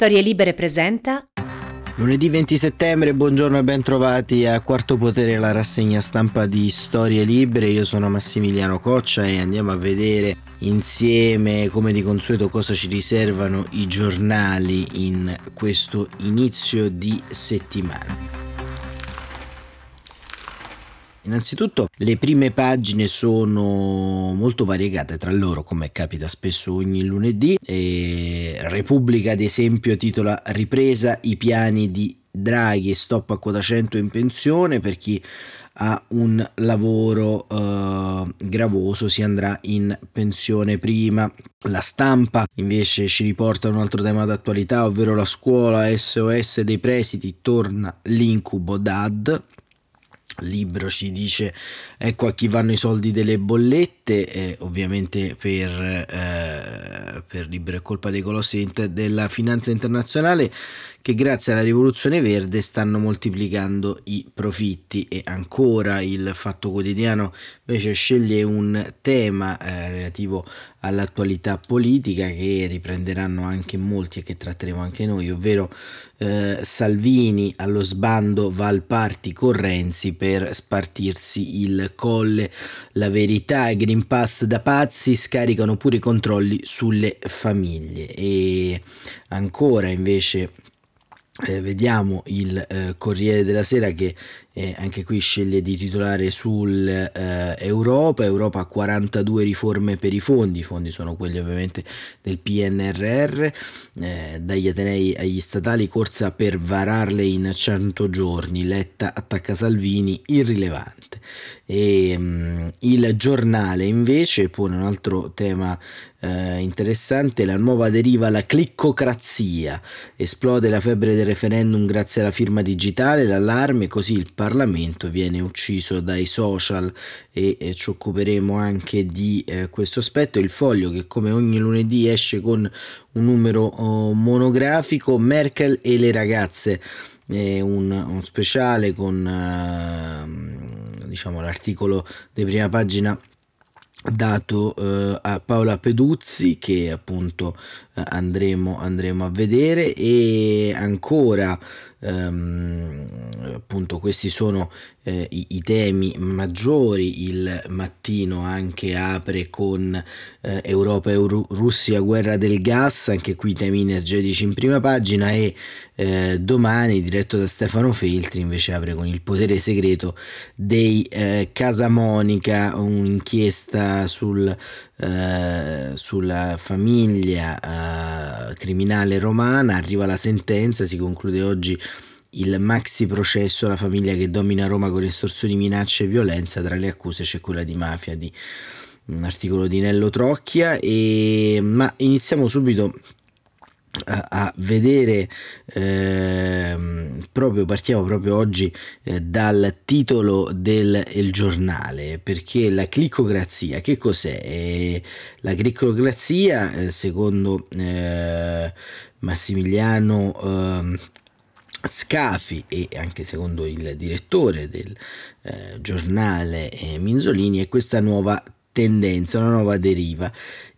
Storie Libere presenta lunedì 20 settembre, buongiorno e bentrovati a Quarto Potere, la rassegna stampa di Storie Libere. Io sono Massimiliano Coccia e andiamo a vedere insieme, come di consueto, cosa ci riservano i giornali in questo inizio di settimana. Innanzitutto le prime pagine sono molto variegate tra loro, come capita spesso ogni lunedì. E Repubblica, ad esempio, titola "Ripresa i piani di Draghi, stop a quota 100 in pensione, per chi ha un lavoro gravoso si andrà in pensione prima". La Stampa invece ci riporta un altro tema d'attualità, ovvero la scuola SOS dei presidi, torna l'incubo DAD. Libero ci dice: ecco a chi vanno i soldi delle bollette, ovviamente per Libero è colpa dei colossi della finanza internazionale, che grazie alla rivoluzione verde stanno moltiplicando i profitti. E ancora il Fatto Quotidiano invece sceglie un tema relativo all'attualità politica, che riprenderanno anche molti e che tratteremo anche noi, ovvero Salvini allo sbando, va al party con Renzi per spartirsi il colle. La Verità: Green Pass da pazzi, scaricano pure i controlli sulle famiglie. E ancora invece vediamo il Corriere della Sera, che anche qui sceglie di titolare sull'Europa. Europa, 42 riforme per i fondi. I fondi sono quelli ovviamente del PNRR, dagli atenei agli statali, corsa per vararle in 100 giorni. Letta attacca Salvini, irrilevante. E Il Giornale invece pone un altro tema interessante: la nuova deriva alla cliccocrazia, esplode la febbre del referendum grazie alla firma digitale, l'allarme, così il Parlamento viene ucciso dai social. E ci occuperemo anche di questo aspetto. Il Foglio, che come ogni lunedì esce con un numero monografico, Merkel e le ragazze, un speciale con diciamo l'articolo di prima pagina dato a Paola Peduzzi, che appunto andremo a vedere. E ancora appunto questi sono i temi maggiori. Il Mattino anche apre con Europa e Russia, guerra del gas, anche qui temi energetici in prima pagina. E Domani, diretto da Stefano Feltri, invece apre con il potere segreto dei Casamonica, un'inchiesta sulla famiglia criminale romana. Arriva la sentenza, si conclude oggi il maxi processo, la famiglia che domina Roma con estorsioni, minacce e violenza. Tra le accuse c'è quella di mafia, di un articolo di Nello Trocchia. Ma iniziamo subito a vedere, partiamo proprio oggi dal titolo del Il Giornale, perché la cliccocrazia, che cos'è? La cliccocrazia, secondo Massimiliano Scafi e anche secondo il direttore del Giornale Minzolini, è questa nuova tendenza, una nuova deriva.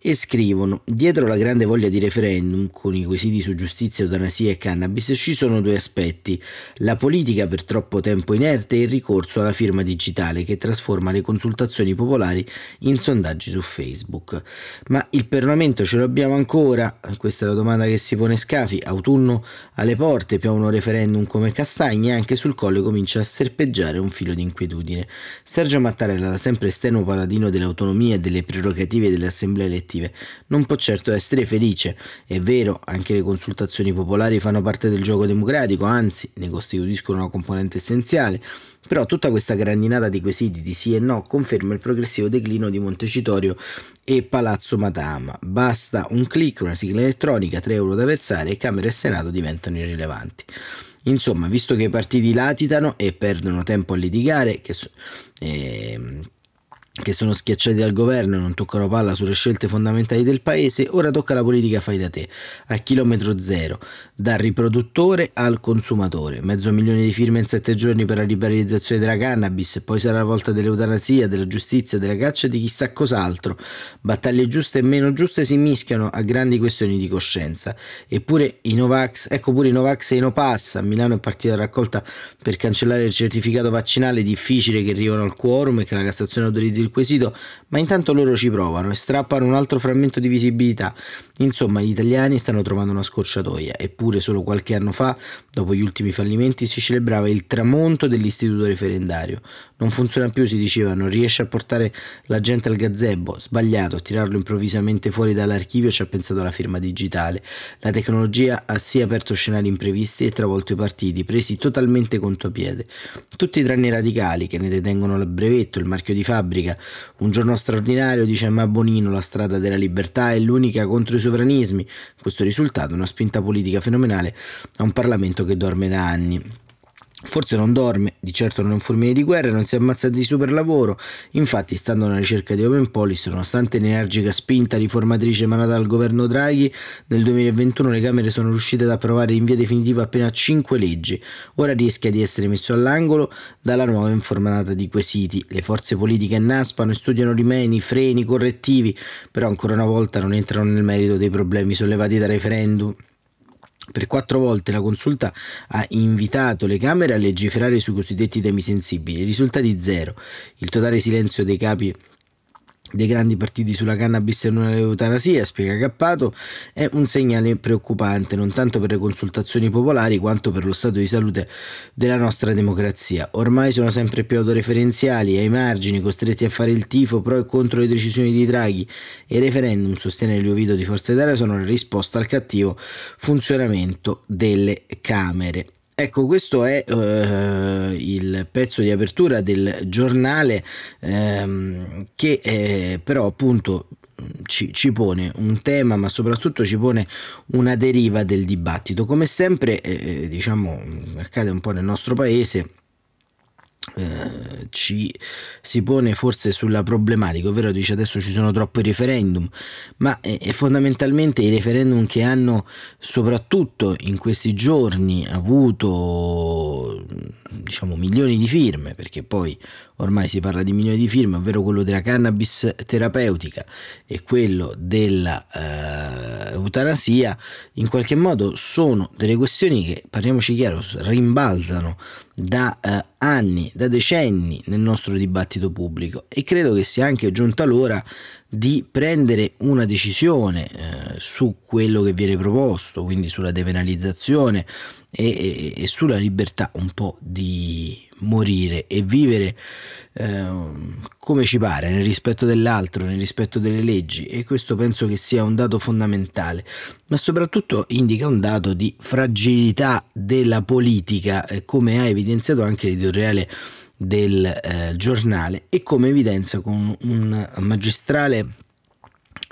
E scrivono: dietro la grande voglia di referendum con i quesiti su giustizia, eutanasia e cannabis ci sono due aspetti: la politica per troppo tempo inerte e il ricorso alla firma digitale, che trasforma le consultazioni popolari in sondaggi su Facebook. Ma il Parlamento ce l'abbiamo ancora? Questa è la domanda che si pone Scafi. Autunno alle porte, piovono referendum come castagne, anche sul Colle comincia a serpeggiare un filo di inquietudine. Sergio Mattarella, da sempre strenuo paladino dell'autonomia e delle prerogative dell'assemblea elettiva, non può certo essere felice. È vero, anche le consultazioni popolari fanno parte del gioco democratico, anzi ne costituiscono una componente essenziale, però tutta questa grandinata di quesiti di sì e no conferma il progressivo declino di Montecitorio e Palazzo Matama. Basta un click, una sigla elettronica, 3 euro da versare e Camera e Senato diventano irrilevanti. Insomma, visto che i partiti latitano e perdono tempo a litigare, che sono schiacciati dal governo e non toccano palla sulle scelte fondamentali del paese, ora tocca la politica fai da te, a chilometro zero, dal riproduttore al consumatore. 500.000 di firme in 7 giorni per la liberalizzazione della cannabis, poi sarà la volta dell'eutanasia, della giustizia, della caccia e di chissà cos'altro. Battaglie giuste e meno giuste si mischiano a grandi questioni di coscienza. Eppure i Novax, ecco pure i Novax e i Nopass, a Milano è partita la raccolta per cancellare il certificato vaccinale, difficile che arrivano al quorum e che la Cassazione autorizzi il quesito, ma intanto loro ci provano e strappano un altro frammento di visibilità. Insomma, gli italiani stanno trovando una scorciatoia. Eppure solo qualche anno fa, dopo gli ultimi fallimenti, si celebrava il tramonto dell'istituto referendario. Non funziona più, si diceva, non riesce a portare la gente al gazebo, sbagliato, tirarlo improvvisamente fuori dall'archivio ci ha pensato la firma digitale. La tecnologia ha sì aperto scenari imprevisti e travolto i partiti, presi totalmente contropiede, tutti tranne i radicali che ne detengono il brevetto, il marchio di fabbrica. Un giorno straordinario, dice Mabonino, la strada della libertà è l'unica contro i sovranismi. Questo risultato è una spinta politica fenomenale a un Parlamento che dorme da anni. Forse non dorme, di certo non è un fulmine di guerra, non si ammazza di superlavoro. Infatti, stando alla ricerca di Open Policy, nonostante l'energica spinta riformatrice emanata dal governo Draghi, nel 2021 le Camere sono riuscite ad approvare in via definitiva appena 5 leggi. Ora rischia di essere messo all'angolo dalla nuova informanata di quesiti. Le forze politiche annaspano e studiano rimedi, freni, correttivi, però ancora una volta non entrano nel merito dei problemi sollevati dal referendum. Per 4 volte la consulta ha invitato le Camere a legiferare sui cosiddetti temi sensibili, risultati zero. Il totale silenzio dei capi dei grandi partiti sulla cannabis e non l'eutanasia, spiega Cappato, è un segnale preoccupante non tanto per le consultazioni popolari quanto per lo stato di salute della nostra democrazia. Ormai sono sempre più autoreferenziali, ai margini, costretti a fare il tifo pro e contro le decisioni di Draghi, e i referendum, sostiene Liovido di Forza Italia, sono la risposta al cattivo funzionamento delle Camere. Ecco, questo è il pezzo di apertura del giornale che però appunto ci pone un tema, ma soprattutto ci pone una deriva del dibattito. Come sempre diciamo accade un po' nel nostro paese, ci si pone forse sulla problematica, ovvero dice adesso ci sono troppi referendum, ma fondamentalmente i referendum che hanno soprattutto in questi giorni avuto diciamo milioni di firme, perché poi ormai si parla di milioni di firme, ovvero quello della cannabis terapeutica e quello della eutanasia, in qualche modo sono delle questioni che, parliamoci chiaro, rimbalzano da anni, da decenni nel nostro dibattito pubblico, e credo che sia anche giunta l'ora di prendere una decisione su quello che viene proposto, quindi sulla depenalizzazione e sulla libertà un po' di morire e vivere come ci pare, nel rispetto dell'altro, nel rispetto delle leggi, e questo penso che sia un dato fondamentale, ma soprattutto indica un dato di fragilità della politica, come ha evidenziato anche l'editoriale del giornale e come evidenzia con un magistrale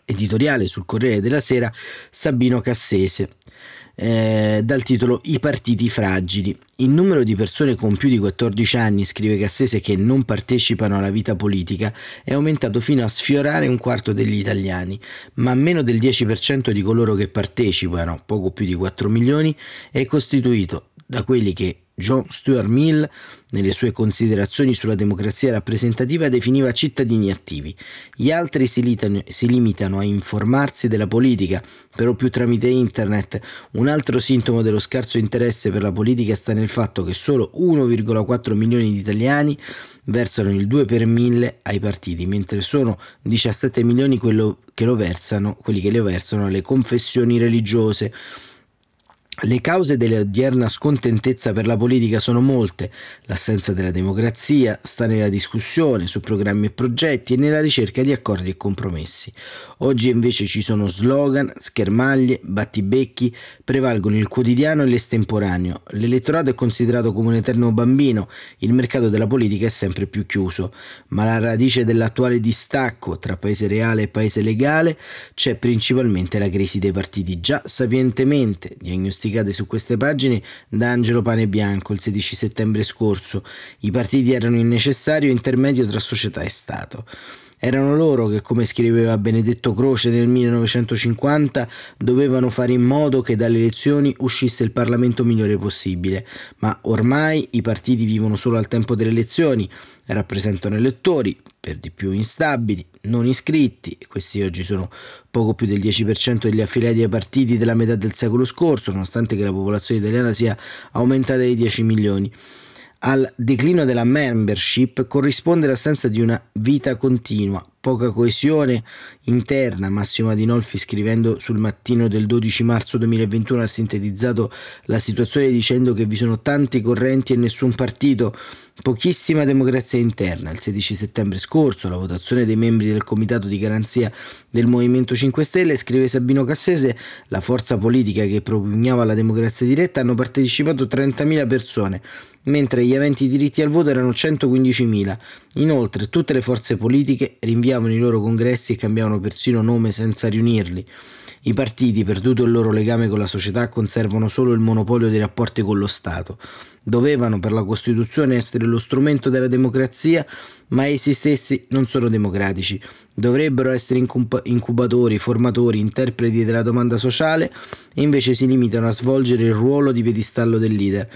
editoriale sul Corriere della Sera Sabino Cassese, dal titolo I partiti fragili. Il numero di persone con più di 14 anni, scrive Cassese, che non partecipano alla vita politica è aumentato fino a sfiorare 1/4 degli italiani, ma meno del 10% di coloro che partecipano, poco più di 4 milioni, è costituito da quelli che John Stuart Mill, nelle sue considerazioni sulla democrazia rappresentativa, definiva cittadini attivi. Gli altri si limitano a informarsi della politica, per lo più tramite internet. Un altro sintomo dello scarso interesse per la politica sta nel fatto che solo 1,4 milioni di italiani versano il 2/1000 ai partiti, mentre sono 17 milioni quelli che lo versano alle confessioni religiose. Le cause dell'odierna scontentezza per la politica sono molte. L'assenza della democrazia sta nella discussione su programmi e progetti e nella ricerca di accordi e compromessi. Oggi invece ci sono slogan, schermaglie, battibecchi, prevalgono il quotidiano e l'estemporaneo. L'elettorato è considerato come un eterno bambino, il mercato della politica è sempre più chiuso. Ma la radice dell'attuale distacco tra paese reale e paese legale c'è principalmente la crisi dei partiti, già sapientemente diagnosticata pronosticate su queste pagine da Angelo Panebianco il 16 settembre scorso. I partiti erano il necessario intermedio tra società e Stato. Erano loro che, come scriveva Benedetto Croce nel 1950, dovevano fare in modo che dalle elezioni uscisse il Parlamento migliore possibile, ma ormai i partiti vivono solo al tempo delle elezioni, rappresentano elettori, per di più instabili, non iscritti, questi oggi sono poco più del 10% degli affiliati ai partiti della metà del secolo scorso, nonostante che la popolazione italiana sia aumentata di 10 milioni. Al declino della membership corrisponde l'assenza di una vita continua, poca coesione interna. Massimo Adinolfi, scrivendo sul Mattino del 12 marzo 2021, ha sintetizzato la situazione dicendo che vi sono tanti correnti e nessun partito, pochissima democrazia interna. Il 16 settembre scorso, la votazione dei membri del Comitato di Garanzia del Movimento 5 Stelle, scrive Sabino Cassese, la forza politica che propugnava la democrazia diretta, hanno partecipato 30.000 persone, mentre gli aventi diritti al voto erano 115.000. Inoltre, tutte le forze politiche rinviavano i loro congressi e cambiavano persino nome senza riunirli. I partiti, perduto il loro legame con la società, conservano solo il monopolio dei rapporti con lo Stato. Dovevano, per la Costituzione, essere lo strumento della democrazia, ma essi stessi non sono democratici. Dovrebbero essere incubatori, formatori, interpreti della domanda sociale e invece si limitano a svolgere il ruolo di piedistallo del leader.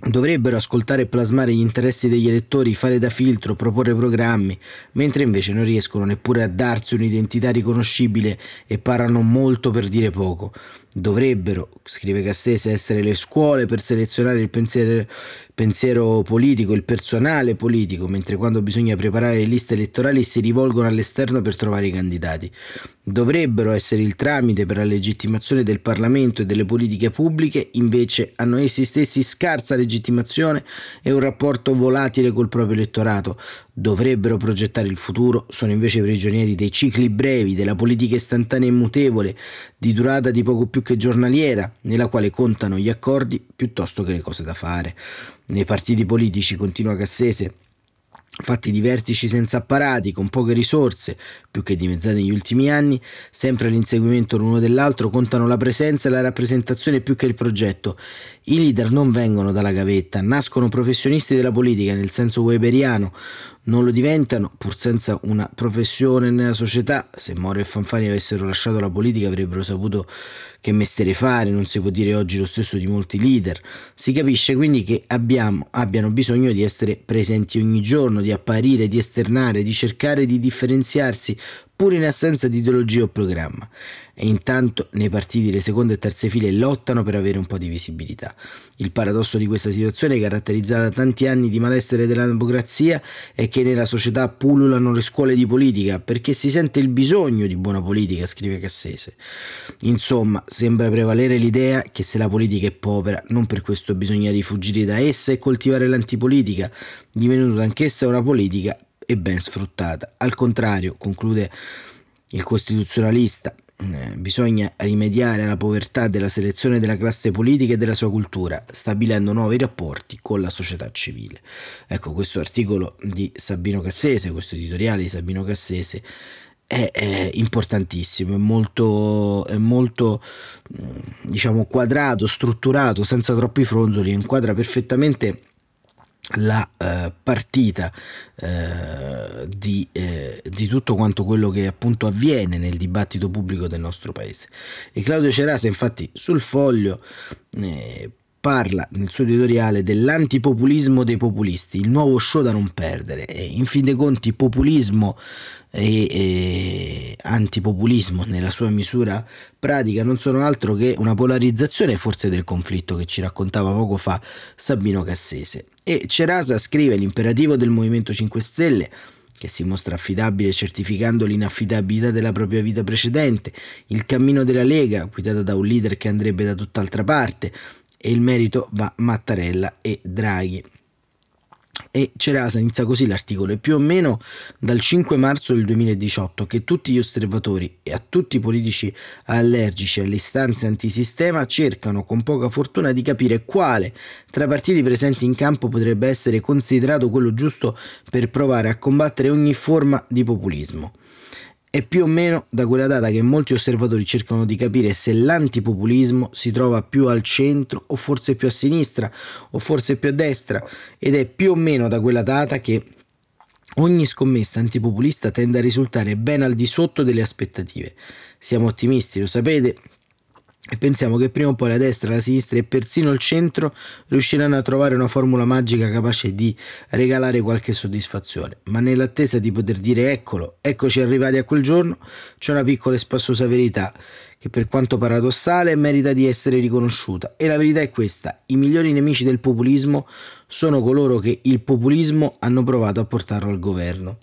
Dovrebbero ascoltare e plasmare gli interessi degli elettori, fare da filtro, proporre programmi, mentre invece non riescono neppure a darsi un'identità riconoscibile e parlano molto per dire poco. Dovrebbero, scrive Cassese, essere le scuole per selezionare il pensiero politico, il personale politico, mentre quando bisogna preparare le liste elettorali si rivolgono all'esterno per trovare i candidati. Dovrebbero essere il tramite per la legittimazione del Parlamento e delle politiche pubbliche, invece hanno essi stessi scarsa legittimazione e un rapporto volatile col proprio elettorato. Dovrebbero progettare il futuro, sono invece prigionieri dei cicli brevi, della politica istantanea e mutevole, di durata di poco più che giornaliera, nella quale contano gli accordi piuttosto che le cose da fare. Nei partiti politici, continua Cassese, fatti di vertici senza apparati, con poche risorse, più che dimezzate negli ultimi anni, sempre l'inseguimento l'uno dell'altro, contano la presenza e la rappresentazione più che il progetto. I leader non vengono dalla gavetta, nascono professionisti della politica nel senso weberiano, non lo diventano pur senza una professione nella società. Se Moro e Fanfani avessero lasciato la politica avrebbero saputo che mestiere fare, non si può dire oggi lo stesso di molti leader. Si capisce quindi che abbiano bisogno di essere presenti ogni giorno, di apparire, di esternare, di cercare di differenziarsi pur in assenza di ideologia o programma. E intanto nei partiti le seconde e terze file lottano per avere un po' di visibilità. Il paradosso di questa situazione, caratterizzata da tanti anni di malessere della democrazia, è che nella società pullulano le scuole di politica perché si sente il bisogno di buona politica, scrive Cassese. Insomma, sembra prevalere l'idea che se la politica è povera, non per questo bisogna rifuggire da essa e coltivare l'antipolitica, divenuta anch'essa una politica e ben sfruttata. Al contrario, conclude il costituzionalista, bisogna rimediare alla povertà della selezione della classe politica e della sua cultura, stabilendo nuovi rapporti con la società civile. Ecco, questo articolo di Sabino Cassese, questo editoriale di Sabino Cassese è importantissimo, è molto diciamo quadrato, strutturato, senza troppi fronzoli, inquadra perfettamente la partita di tutto quanto quello che appunto avviene nel dibattito pubblico del nostro paese. E Claudio Cerasa, infatti, sul Foglio parla nel suo editoriale dell'antipopulismo dei populisti, il nuovo show da non perdere. E in fin dei conti populismo e antipopulismo nella sua misura pratica non sono altro che una polarizzazione forse del conflitto che ci raccontava poco fa Sabino Cassese. E Cerasa scrive: l'imperativo del Movimento 5 Stelle, che si mostra affidabile certificando l'inaffidabilità della propria vita precedente, il cammino della Lega guidata da un leader che andrebbe da tutt'altra parte, e il merito va Mattarella e Draghi. E Cerasa inizia così l'articolo: è più o meno dal 5 marzo del 2018 che tutti gli osservatori e a tutti i politici allergici alle istanze antisistema cercano con poca fortuna di capire quale tra i partiti presenti in campo potrebbe essere considerato quello giusto per provare a combattere ogni forma di populismo. È più o meno da quella data che molti osservatori cercano di capire se l'antipopulismo si trova più al centro o forse più a sinistra o forse più a destra, ed è più o meno da quella data che ogni scommessa antipopulista tende a risultare ben al di sotto delle aspettative. Siamo ottimisti, lo sapete, e pensiamo che prima o poi la destra, la sinistra e persino il centro riusciranno a trovare una formula magica capace di regalare qualche soddisfazione. Ma nell'attesa di poter dire eccolo, eccoci arrivati a quel giorno, c'è una piccola e spassosa verità che, per quanto paradossale, merita di essere riconosciuta. E la verità è questa: i migliori nemici del populismo sono coloro che il populismo hanno provato a portarlo al governo.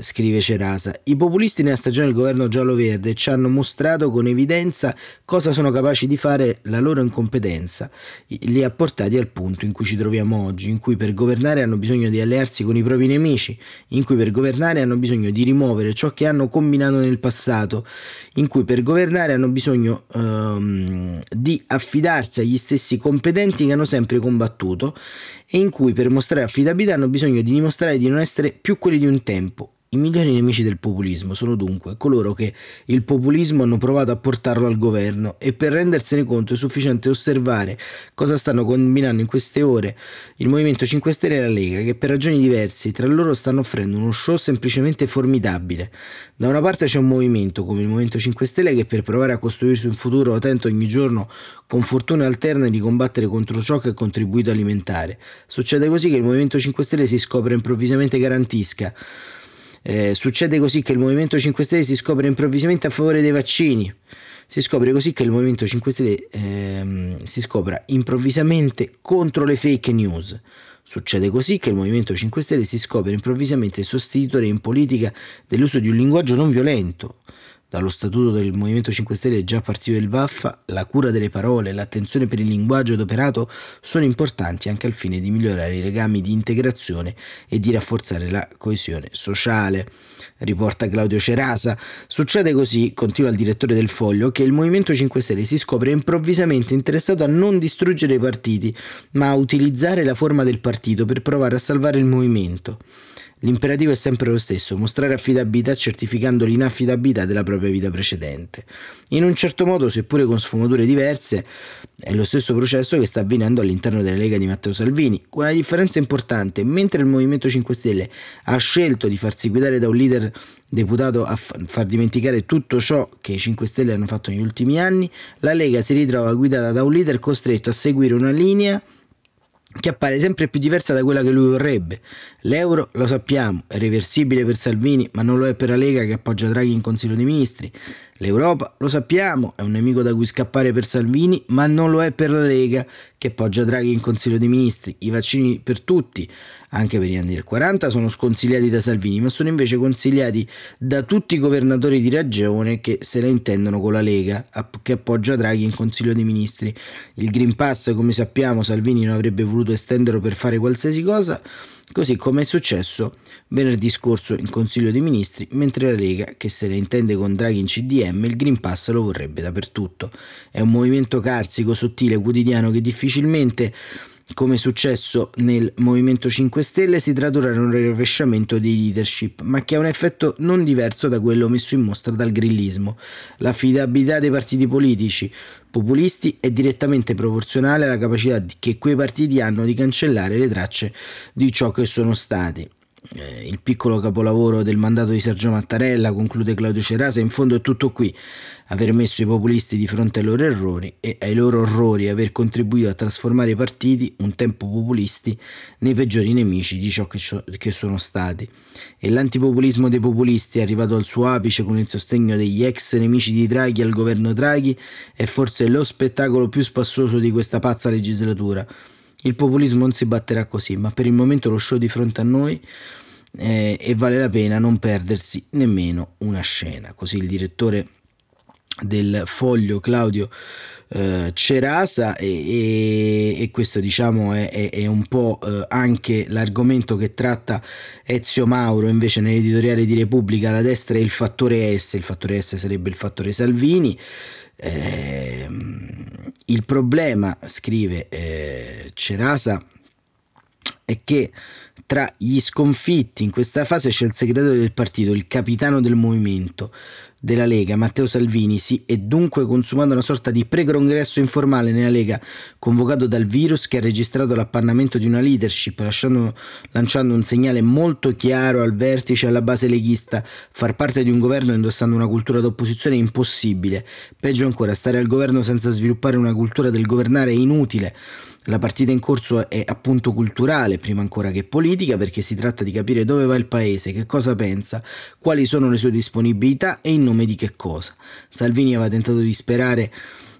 Scrive Cerasa, i populisti nella stagione del governo giallo-verde ci hanno mostrato con evidenza cosa sono capaci di fare. La loro incompetenza li ha portati al punto in cui ci troviamo oggi, in cui per governare hanno bisogno di allearsi con i propri nemici, in cui per governare hanno bisogno di rimuovere ciò che hanno combinato nel passato, in cui per governare hanno bisogno di affidarsi agli stessi competenti che hanno sempre combattuto, e in cui per mostrare affidabilità hanno bisogno di dimostrare di non essere più quelli di un tempo. I migliori nemici del populismo sono dunque coloro che il populismo hanno provato a portarlo al governo, e per rendersene conto è sufficiente osservare cosa stanno combinando in queste ore il Movimento 5 Stelle e la Lega, che per ragioni diverse tra loro stanno offrendo uno show semplicemente formidabile. Da una parte c'è un movimento come il Movimento 5 Stelle che, per provare a costruirsi un futuro, tenta ogni giorno con fortune alterne di combattere contro ciò che ha contribuito a alimentare. Succede così che il Movimento 5 Stelle si scopre improvvisamente garantisca. Succede così che il Movimento 5 Stelle si scopre improvvisamente a favore dei vaccini. Si scopre così che il Movimento 5 Stelle si scopra improvvisamente contro le fake news. Succede così che il Movimento 5 Stelle si scopre improvvisamente sostitutore in politica dell'uso di un linguaggio non violento. Dallo statuto del Movimento 5 Stelle, già a partire il Vaffa, la cura delle parole e l'attenzione per il linguaggio adoperato sono importanti anche al fine di migliorare i legami di integrazione e di rafforzare la coesione sociale. Riporta Claudio Cerasa. Succede così, continua il direttore del Foglio, che il Movimento 5 Stelle si scopre improvvisamente interessato a non distruggere i partiti, ma a utilizzare la forma del partito per provare a salvare il movimento. L'imperativo è sempre lo stesso: mostrare affidabilità certificando l'inaffidabilità della propria vita precedente. In un certo modo, seppure con sfumature diverse, è lo stesso processo che sta avvenendo all'interno della Lega di Matteo Salvini, con una differenza importante: mentre il Movimento 5 Stelle ha scelto di farsi guidare da un leader deputato a far dimenticare tutto ciò che i 5 Stelle hanno fatto negli ultimi anni, la Lega si ritrova guidata da un leader costretto a seguire una linea che appare sempre più diversa da quella che lui vorrebbe. L'euro, lo sappiamo, è reversibile per Salvini, ma non lo è per la Lega che appoggia Draghi in Consiglio dei Ministri. L'Europa, lo sappiamo, è un nemico da cui scappare per Salvini, ma non lo è per la Lega che appoggia Draghi in Consiglio dei Ministri. I vaccini per tutti, anche per gli anni del 40, sono sconsigliati da Salvini, ma sono invece consigliati da tutti i governatori di regione che se la intendono con la Lega, che appoggia Draghi in Consiglio dei Ministri. Il Green Pass, come sappiamo, Salvini non avrebbe voluto estenderlo per fare qualsiasi cosa, così come è successo venerdì scorso in Consiglio dei Ministri, mentre la Lega, che se la intende con Draghi in CDM, il Green Pass lo vorrebbe dappertutto. È un movimento carsico, sottile, quotidiano, che difficilmente, come è successo nel Movimento 5 Stelle, si tradurrà in un rovesciamento di leadership, ma che ha un effetto non diverso da quello messo in mostra dal grillismo. L'affidabilità dei partiti politici populisti è direttamente proporzionale alla capacità che quei partiti hanno di cancellare le tracce di ciò che sono stati. Il piccolo capolavoro del mandato di Sergio Mattarella, conclude Claudio Cerasa, in fondo è tutto qui: aver messo i populisti di fronte ai loro errori e ai loro orrori, aver contribuito a trasformare i partiti, un tempo populisti, nei peggiori nemici di ciò che sono stati. E l'antipopulismo dei populisti, arrivato al suo apice con il sostegno degli ex nemici di Draghi al governo Draghi, è forse lo spettacolo più spassoso di questa pazza legislatura. Il populismo non si batterà così, ma per il momento lo show di fronte a noi, e vale la pena non perdersi nemmeno una scena. Così il direttore del Foglio Claudio Cerasa, e questo, diciamo, è un po' anche l'argomento che tratta Ezio Mauro invece nell'editoriale di Repubblica. La destra è il fattore S, il fattore S sarebbe il fattore Salvini. Il problema, scrive Cerasa, è che Tra gli sconfitti in questa fase c'è il segretario del partito, il capitano del movimento della Lega, Matteo Salvini. Si è dunque consumando una sorta di pre-congresso informale nella Lega, convocato dal virus, che ha registrato l'appannamento di una leadership, lanciando un segnale molto chiaro al vertice e alla base leghista: far parte di un governo indossando una cultura d'opposizione è impossibile, peggio ancora stare al governo senza sviluppare una cultura del governare è inutile. La partita in corso è appunto culturale, prima ancora che politica, perché si tratta di capire dove va il paese, che cosa pensa, quali sono le sue disponibilità e in nome di che cosa. Salvini aveva tentato di separare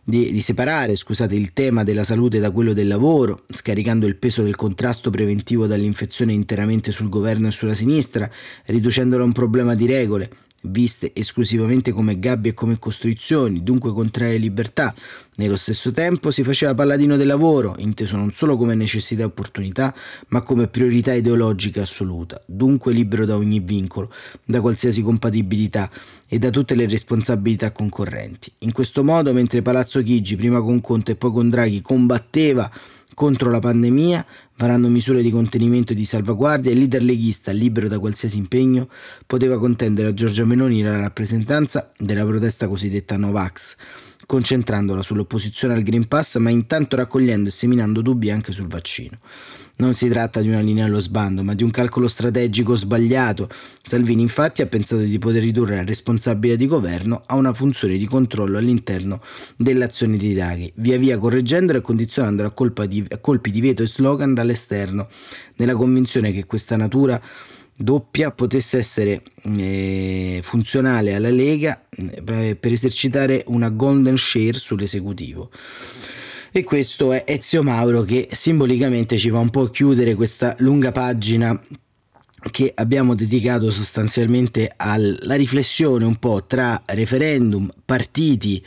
il tema della salute da quello del lavoro, scaricando il peso del contrasto preventivo dall'infezione interamente sul governo e sulla sinistra, riducendolo a un problema di regole, viste esclusivamente come gabbie e come costrizioni, dunque contrarie libertà. Nello stesso tempo si faceva paladino del lavoro, inteso non solo come necessità e opportunità, ma come priorità ideologica assoluta, dunque libero da ogni vincolo, da qualsiasi compatibilità e da tutte le responsabilità concorrenti. In questo modo, mentre Palazzo Chigi, prima con Conte e poi con Draghi, combatteva contro la pandemia, varando misure di contenimento e di salvaguardia, il leader leghista, libero da qualsiasi impegno, poteva contendere a Giorgia Meloni la rappresentanza della protesta cosiddetta Novax, concentrandola sull'opposizione al Green Pass, ma intanto raccogliendo e seminando dubbi anche sul vaccino. Non si tratta di una linea allo sbando, ma di un calcolo strategico sbagliato. Salvini, infatti, ha pensato di poter ridurre la responsabilità di governo a una funzione di controllo all'interno dell'azione di Draghi, via via correggendola e condizionandola a colpi di veto e slogan dall'esterno, nella convinzione che questa natura doppia potesse essere funzionale alla Lega per esercitare una golden share sull'esecutivo. E questo è Ezio Mauro, che simbolicamente ci va un po' a chiudere questa lunga pagina che abbiamo dedicato sostanzialmente alla riflessione un po' tra referendum, partiti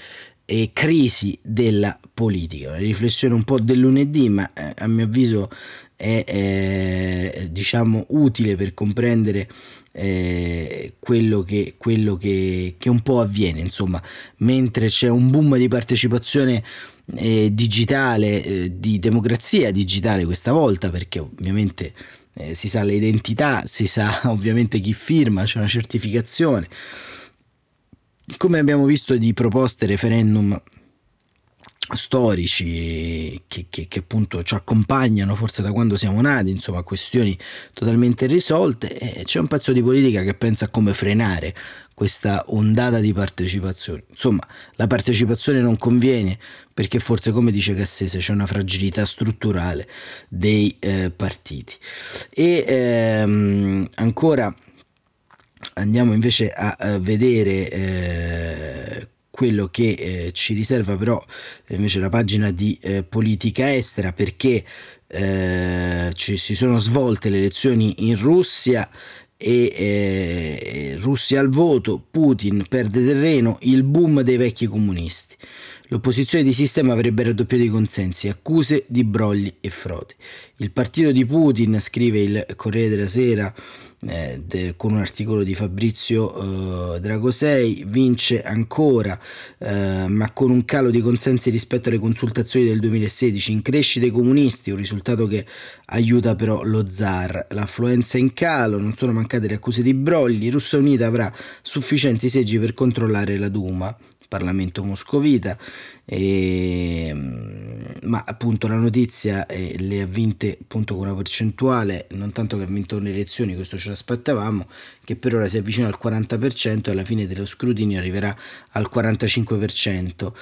e crisi della politica. Una riflessione un po' del lunedì, ma a mio avviso è diciamo utile per comprendere quello che un po' avviene, insomma, mentre c'è un boom di partecipazione digitale, di democrazia digitale questa volta, perché ovviamente si sa le identità, si sa ovviamente chi firma, c'è una certificazione, come abbiamo visto, di proposte referendum storici che appunto ci accompagnano forse da quando siamo nati, insomma, questioni totalmente irrisolte, e c'è un pezzo di politica che pensa a come frenare questa ondata di partecipazione. Insomma, la partecipazione non conviene, perché forse, come dice Cassese, c'è una fragilità strutturale dei partiti. E ancora andiamo invece a vedere quello che ci riserva però invece la pagina di politica estera, perché si sono svolte le elezioni in Russia e Russia al voto, Putin perde terreno, il boom dei vecchi comunisti. L'opposizione di sistema avrebbe raddoppiato i consensi, accuse di brogli e frodi. Il partito di Putin, scrive il Corriere della Sera con un articolo di Fabrizio Dragosei, vince ancora, ma con un calo di consensi rispetto alle consultazioni del 2016, in crescita i comunisti, un risultato che aiuta però lo zar. L'affluenza in calo, non sono mancate le accuse di brogli, Russia Unita avrà sufficienti seggi per controllare la Duma, Parlamento moscovita, ma appunto la notizia le ha vinte appunto con una percentuale, non tanto che ha vinto le elezioni, questo ce l'aspettavamo, che per ora si avvicina al 40%, alla fine dello scrutinio arriverà al 45%,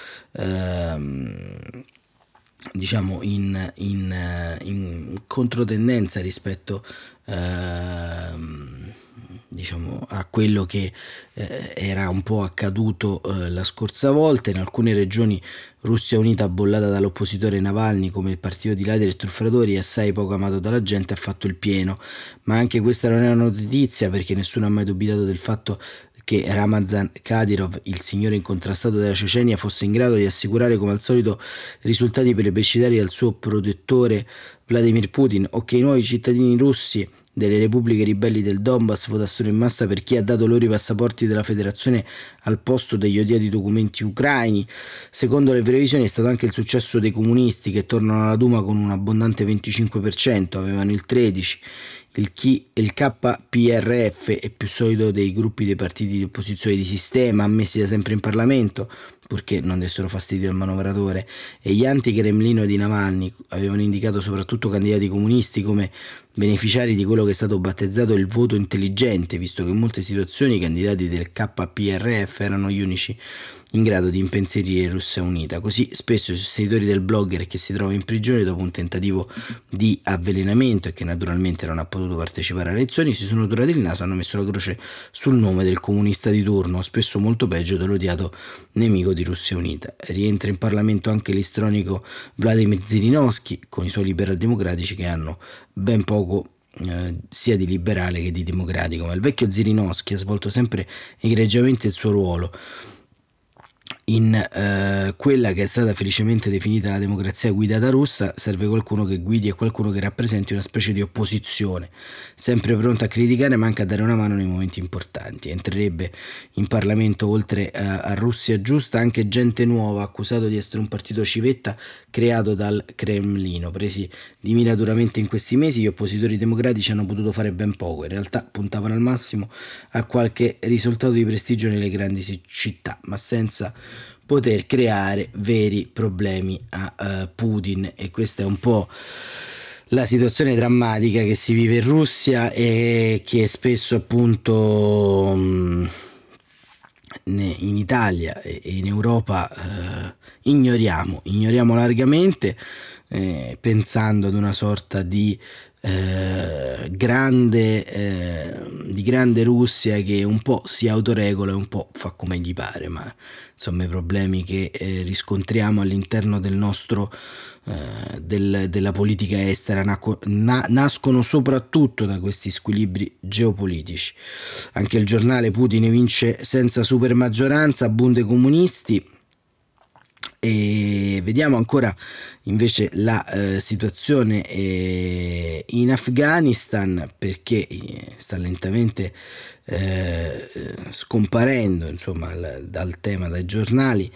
diciamo in controtendenza rispetto diciamo a quello che era un po' accaduto la scorsa volta. In alcune regioni Russia Unita, bollata dall'oppositore Navalny come il partito di ladri e truffatori e assai poco amato dalla gente, ha fatto il pieno, ma anche questa non è una notizia, perché nessuno ha mai dubitato del fatto che Ramazan Kadyrov, il signore incontrastato della Cecenia, fosse in grado di assicurare come al solito risultati plebiscitari al suo protettore Vladimir Putin, o che i nuovi cittadini russi delle repubbliche ribelli del Donbass votassero in massa per chi ha dato loro i passaporti della federazione al posto degli odiati documenti ucraini. Secondo le previsioni è stato anche il successo dei comunisti, che tornano alla Duma con un abbondante 25%, avevano il 13%. Il KPRF è più solido dei gruppi dei partiti di opposizione di sistema ammessi da sempre in Parlamento, purché non dessero fastidio al manovratore, e gli anti-Cremlino di Navalny avevano indicato soprattutto candidati comunisti come beneficiari di quello che è stato battezzato il voto intelligente, visto che in molte situazioni i candidati del KPRF erano gli unici in grado di impensierire Russia unita. Così spesso i sostenitori del blogger che si trova in prigione dopo un tentativo di avvelenamento e che naturalmente non ha potuto partecipare alle elezioni si sono turati il naso e hanno messo la croce sul nome del comunista di turno, spesso molto peggio dell'odiato nemico di Russia unita. Rientra in Parlamento anche l'istronico Vladimir Zirinovsky con i suoi liberaldemocratici che hanno ben poco sia di liberale che di democratico, ma il vecchio Zirinovsky ha svolto sempre egregiamente il suo ruolo in quella che è stata felicemente definita la democrazia guidata russa. Serve qualcuno che guidi e qualcuno che rappresenti una specie di opposizione, sempre pronta a criticare ma anche a dare una mano nei momenti importanti. Entrerebbe in Parlamento, oltre a Russia Giusta, anche Gente Nuova, accusato di essere un partito civetta creato dal Cremlino. Presi di mira duramente in questi mesi, gli oppositori democratici hanno potuto fare ben poco, in realtà puntavano al massimo a qualche risultato di prestigio nelle grandi città, ma senza poter creare veri problemi a Putin. E questa è un po' la situazione drammatica che si vive in Russia e che spesso appunto in Italia e in Europa ignoriamo largamente, pensando ad una sorta di grande Russia che un po' si autoregola e un po' fa come gli pare, ma insomma i problemi che riscontriamo all'interno del nostro della politica estera nascono soprattutto da questi squilibri geopolitici. Anche il giornale Putin vince senza super maggioranza, bunde comunisti. E vediamo ancora invece la situazione in Afghanistan, perché sta lentamente scomparendo insomma dal tema, dai giornali,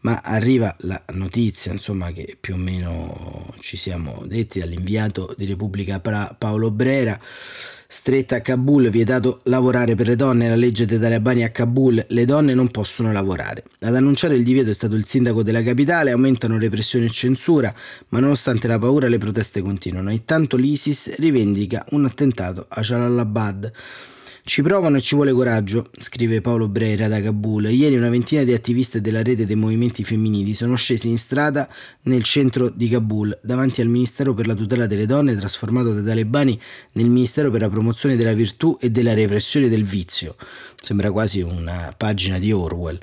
ma arriva la notizia insomma che più o meno ci siamo detti dall'inviato di Repubblica Paolo Brera. Stretta a Kabul, vietato lavorare per le donne, la legge dei talebani a Kabul, le donne non possono lavorare. Ad annunciare il divieto è stato il sindaco della capitale, aumentano repressione e censura, ma nonostante la paura le proteste continuano. E tanto l'ISIS rivendica un attentato a Jalalabad. Ci provano e ci vuole coraggio, scrive Paolo Brera da Kabul. Ieri una ventina di attiviste della rete dei movimenti femminili sono scesi in strada nel centro di Kabul, davanti al Ministero per la tutela delle donne, trasformato dai talebani nel Ministero per la promozione della virtù e della repressione del vizio. Sembra quasi una pagina di Orwell.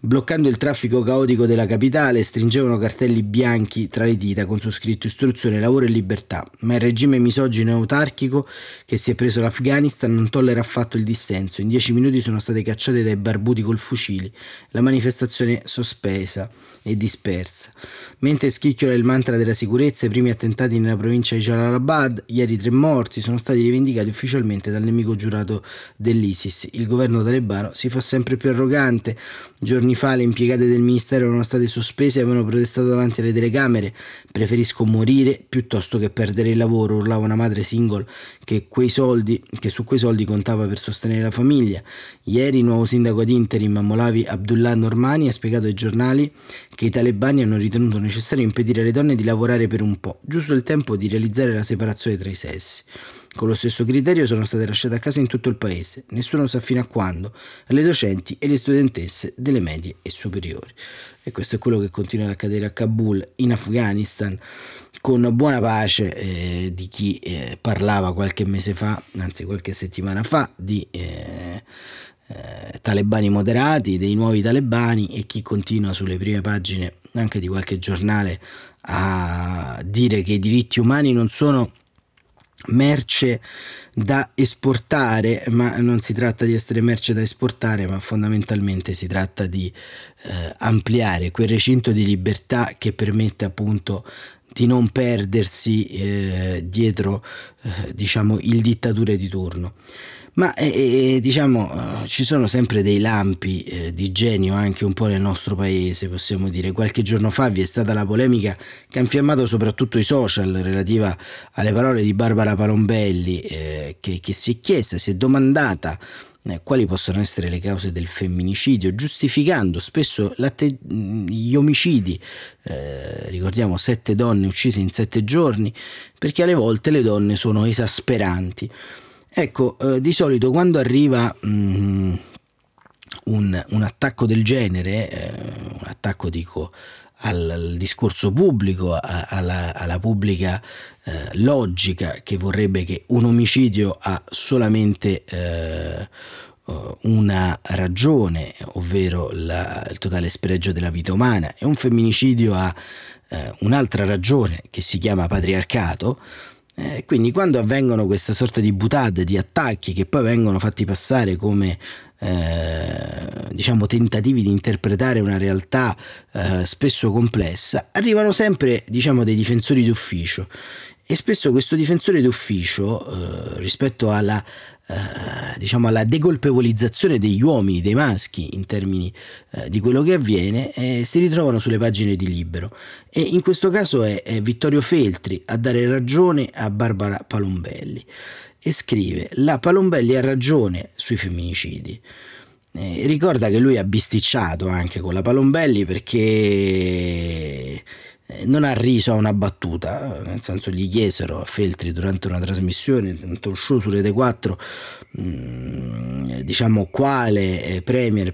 Bloccando il traffico caotico della capitale, stringevano cartelli bianchi tra le dita con su scritto istruzione, lavoro e libertà. Ma il regime misogino e autarchico che si è preso l'Afghanistan non tollera affatto il dissenso. In 10 minuti sono state cacciate dai barbuti col fucili. La manifestazione sospesa e dispersa. Mentre schicciola il mantra della sicurezza, i primi attentati nella provincia di Jalalabad, ieri 3 morti, sono stati rivendicati ufficialmente dal nemico giurato dell'ISIS. Il governo talebano si fa sempre più arrogante. Giorni fa le impiegate del ministero erano state sospese e avevano protestato davanti alle telecamere. Preferisco morire piuttosto che perdere il lavoro, urlava una madre single che su quei soldi contava per sostenere la famiglia. Ieri il nuovo sindaco ad interim Molavi Abdullah Normani ha spiegato ai giornali che i talebani hanno ritenuto necessario impedire alle donne di lavorare per un po', giusto il tempo di realizzare la separazione tra i sessi. Con lo stesso criterio sono state lasciate a casa in tutto il paese, nessuno sa fino a quando, le docenti e le studentesse delle medie e superiori. E questo è quello che continua ad accadere a Kabul, in Afghanistan, con buona pace di chi parlava qualche mese fa, anzi qualche settimana fa, di talebani moderati, dei nuovi talebani, e chi continua sulle prime pagine anche di qualche giornale a dire che i diritti umani non sono merce da esportare, ma non si tratta di essere merce da esportare, ma fondamentalmente si tratta di ampliare quel recinto di libertà che permette appunto di non perdersi dietro diciamo il dittatore di turno. Ma diciamo ci sono sempre dei lampi di genio anche un po' nel nostro paese, possiamo dire. Qualche giorno fa vi è stata la polemica che ha infiammato soprattutto i social relativa alle parole di Barbara Palombelli che si è chiesta, si è domandata quali possono essere le cause del femminicidio, giustificando spesso gli omicidi, ricordiamo 7 donne uccise in 7 giorni, perché alle volte le donne sono esasperanti. Ecco, di solito quando arriva un attacco del genere, un attacco dico al discorso pubblico, alla pubblica logica che vorrebbe che un omicidio ha solamente una ragione, ovvero il totale spregio della vita umana, e un femminicidio ha un'altra ragione che si chiama patriarcato. Quindi quando avvengono questa sorta di butade, di attacchi che poi vengono fatti passare come diciamo tentativi di interpretare una realtà spesso complessa, arrivano sempre diciamo dei difensori d'ufficio, e spesso questo difensore d'ufficio rispetto alla diciamo alla decolpevolizzazione degli uomini, dei maschi in termini di quello che avviene, si ritrovano sulle pagine di Libero, e in questo caso è Vittorio Feltri a dare ragione a Barbara Palombelli, e scrive: la Palombelli ha ragione sui femminicidi. Ricorda che lui ha bisticciato anche con la Palombelli perché non ha riso a una battuta, nel senso, gli chiesero a Feltri durante una trasmissione, un talk show su Rete 4, diciamo quale premier,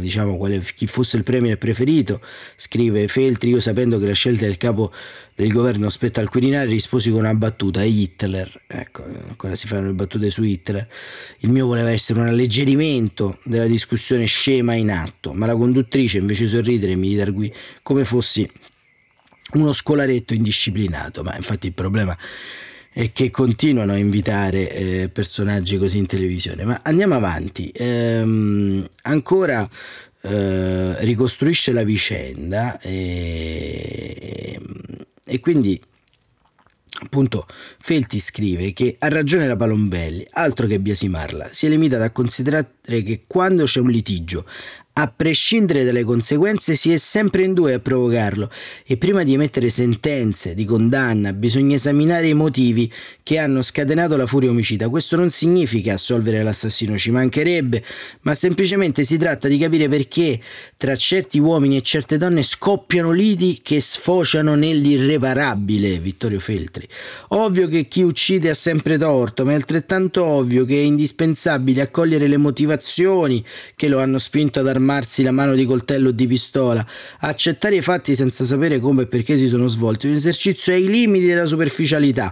diciamo chi fosse il premier preferito. Scrive Feltri: io, sapendo che la scelta del capo del governo spetta al Quirinale, risposi con una battuta: Hitler. Ecco, ancora si fanno le battute su Hitler. Il mio voleva essere un alleggerimento della discussione scema in atto, ma la conduttrice, invece di sorridere, mi ridarguì come fossi uno scolaretto indisciplinato. Ma infatti il problema è che continuano a invitare personaggi così in televisione. Ma andiamo avanti. Ancora ricostruisce la vicenda e quindi appunto Felti scrive che ha ragione la Palombelli, altro che biasimarla, si è limitata a considerare che quando c'è un litigio, a prescindere dalle conseguenze, si è sempre in due a provocarlo, e prima di emettere sentenze di condanna bisogna esaminare i motivi che hanno scatenato la furia omicida. Questo non significa assolvere l'assassino, ci mancherebbe, ma semplicemente si tratta di capire perché tra certi uomini e certe donne scoppiano liti che sfociano nell'irreparabile. Vittorio Feltri: ovvio che chi uccide ha sempre torto, ma è altrettanto ovvio che è indispensabile accogliere le motivazioni che lo hanno spinto ad armarsi la mano di coltello o di pistola. Accettare i fatti senza sapere come e perché si sono svolti un esercizio ai limiti della superficialità.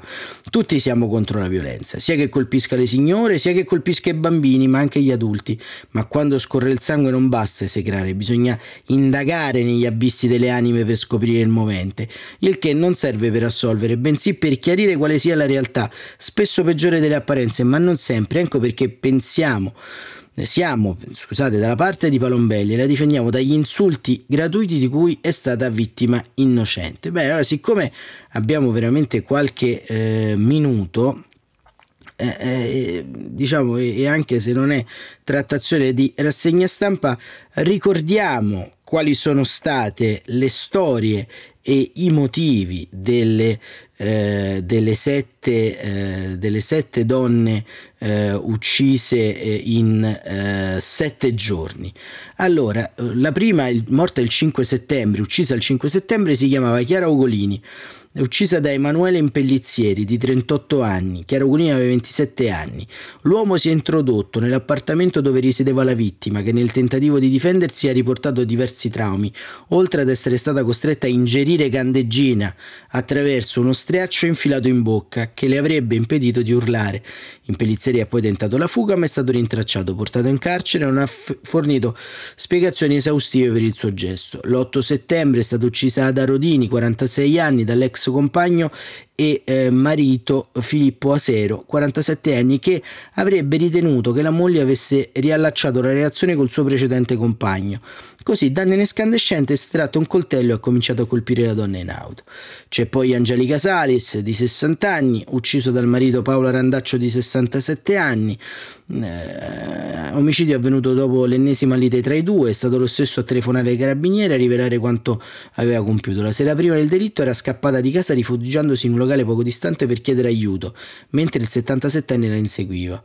Tutti siamo contro la violenza, sia che colpisca le signore, sia che colpisca i bambini, ma anche gli adulti, ma quando scorre il sangue non basta esecrare, bisogna indagare negli abissi delle anime per scoprire il movente, il che non serve per assolvere, bensì per chiarire quale sia la realtà, spesso peggiore delle apparenze, ma non sempre, ecco perché siamo dalla parte di Palombelli, la difendiamo dagli insulti gratuiti di cui è stata vittima innocente. Beh, allora, siccome abbiamo veramente qualche minuto, diciamo, e anche se non è trattazione di rassegna stampa, ricordiamo quali sono state le storie e i motivi delle sette donne uccise in 7 giorni. Allora, la prima morta il 5 settembre, uccisa il 5 settembre, si chiamava Chiara Ugolini, uccisa da Emanuele Impellizieri di 38 anni, Chiara Ugolini aveva 27 anni. L'uomo si è introdotto nell'appartamento dove risiedeva la vittima, che nel tentativo di difendersi ha riportato diversi traumi, oltre ad essere stata costretta a ingerire candeggina attraverso uno striaccio infilato in bocca che le avrebbe impedito di urlare. Impellizieri ha poi tentato la fuga, ma è stato rintracciato, portato in carcere e non ha fornito spiegazioni esaustive per il suo gesto. L'8 settembre è stata uccisa Ada Rodini, 46 anni, dall'ex compagno e marito Filippo Asero, 47 anni, che avrebbe ritenuto che la moglie avesse riallacciato la relazione col suo precedente compagno. Così, dando in escandescente, si tratta un coltello e ha cominciato a colpire la donna in auto. C'è poi Angelica Salis, di 60 anni, ucciso dal marito Paolo Randaccio, di 67 anni. Omicidio avvenuto dopo l'ennesima lite tra i due. È stato lo stesso a telefonare ai carabinieri a rivelare quanto aveva compiuto. La sera prima del delitto era scappata di casa rifugiandosi in un locale poco distante per chiedere aiuto, mentre il 77enne la inseguiva.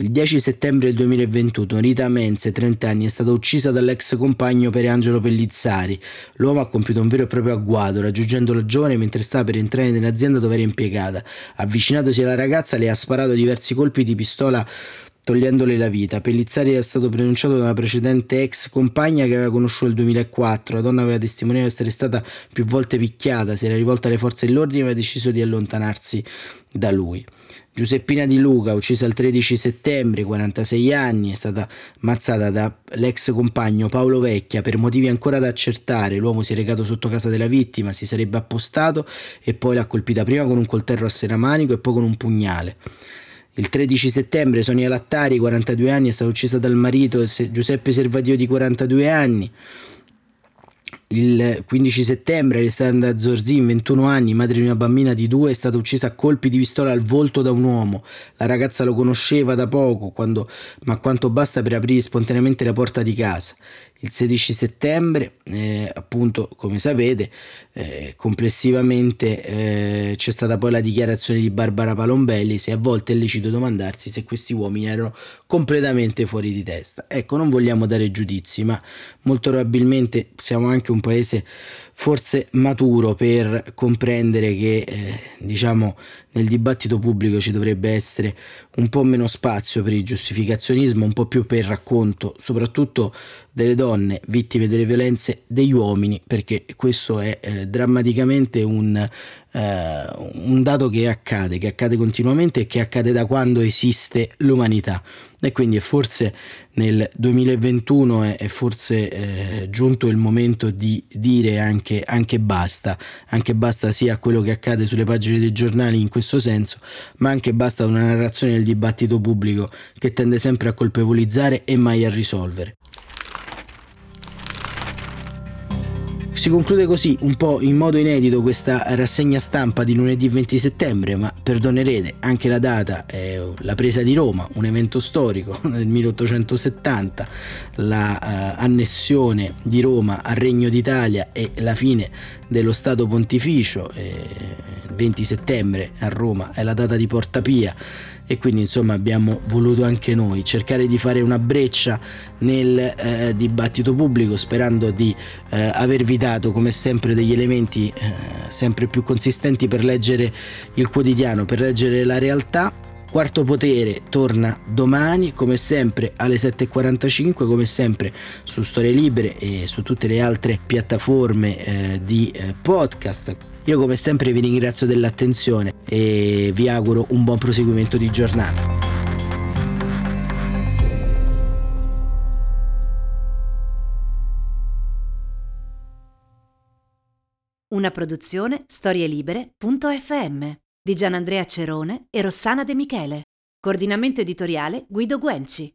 Il 10 settembre del 2021 Rita Mense, 30 anni, è stata uccisa dall'ex compagno Pierangelo Pellizzari. L'uomo ha compiuto un vero e proprio agguato, raggiungendo la giovane mentre stava per entrare nell'azienda dove era impiegata. Avvicinatosi alla ragazza, le ha sparato diversi colpi di pistola togliendole la vita. Pellizzari era stato pronunciato da una precedente ex compagna che aveva conosciuto nel 2004. La donna aveva testimoniato di essere stata più volte picchiata, si era rivolta alle forze dell'ordine e aveva deciso di allontanarsi da lui. Giuseppina Di Luca, uccisa il 13 settembre, 46 anni, è stata ammazzata dall'ex compagno Paolo Vecchia per motivi ancora da accertare. L'uomo si è recato sotto casa della vittima, si sarebbe appostato e poi l'ha colpita prima con un coltello a seramanico e poi con un pugnale. Il 13 settembre Sonia Lattari, 42 anni, è stata uccisa dal marito Giuseppe Servatio, di 42 anni. Il 15 settembre Alessandra Zorzin, 21 anni, madre di una bambina di 2, è stata uccisa a colpi di pistola al volto da un uomo. La ragazza lo conosceva da poco, ma quanto basta per aprire spontaneamente la porta di casa. Il 16 settembre, appunto, come sapete, complessivamente c'è stata poi la dichiarazione di Barbara Palombelli: se a volte è lecito domandarsi se questi uomini erano completamente fuori di testa. Ecco, non vogliamo dare giudizi, ma molto probabilmente siamo anche un paese forse maturo per comprendere che nel dibattito pubblico ci dovrebbe essere un po' meno spazio per il giustificazionismo, un po' più per il racconto, soprattutto delle donne vittime delle violenze degli uomini, perché questo è drammaticamente un dato che accade continuamente e che accade da quando esiste l'umanità, e quindi forse nel 2021 è forse giunto il momento di dire anche basta sia a quello che accade sulle pagine dei giornali in questo senso, ma anche basta una narrazione del dibattito pubblico che tende sempre a colpevolizzare e mai a risolvere. Si conclude così, un po' in modo inedito, questa rassegna stampa di lunedì 20 settembre, ma perdonerete anche la data, la presa di Roma, un evento storico del 1870, la annessione di Roma al Regno d'Italia e la fine dello Stato Pontificio. Il 20 settembre a Roma è la data di Porta Pia, e quindi insomma abbiamo voluto anche noi cercare di fare una breccia nel dibattito pubblico, sperando di avervi dato come sempre degli elementi sempre più consistenti per leggere il quotidiano, per leggere la realtà. Quarto Potere torna domani come sempre alle 7.45, come sempre su Storie Libere e su tutte le altre piattaforme di podcast. Io come sempre vi ringrazio dell'attenzione e vi auguro un buon proseguimento di giornata. Una produzione storielibere.fm di Gianandrea Cerone e Rossana De Michele. Coordinamento editoriale Guido Guenci.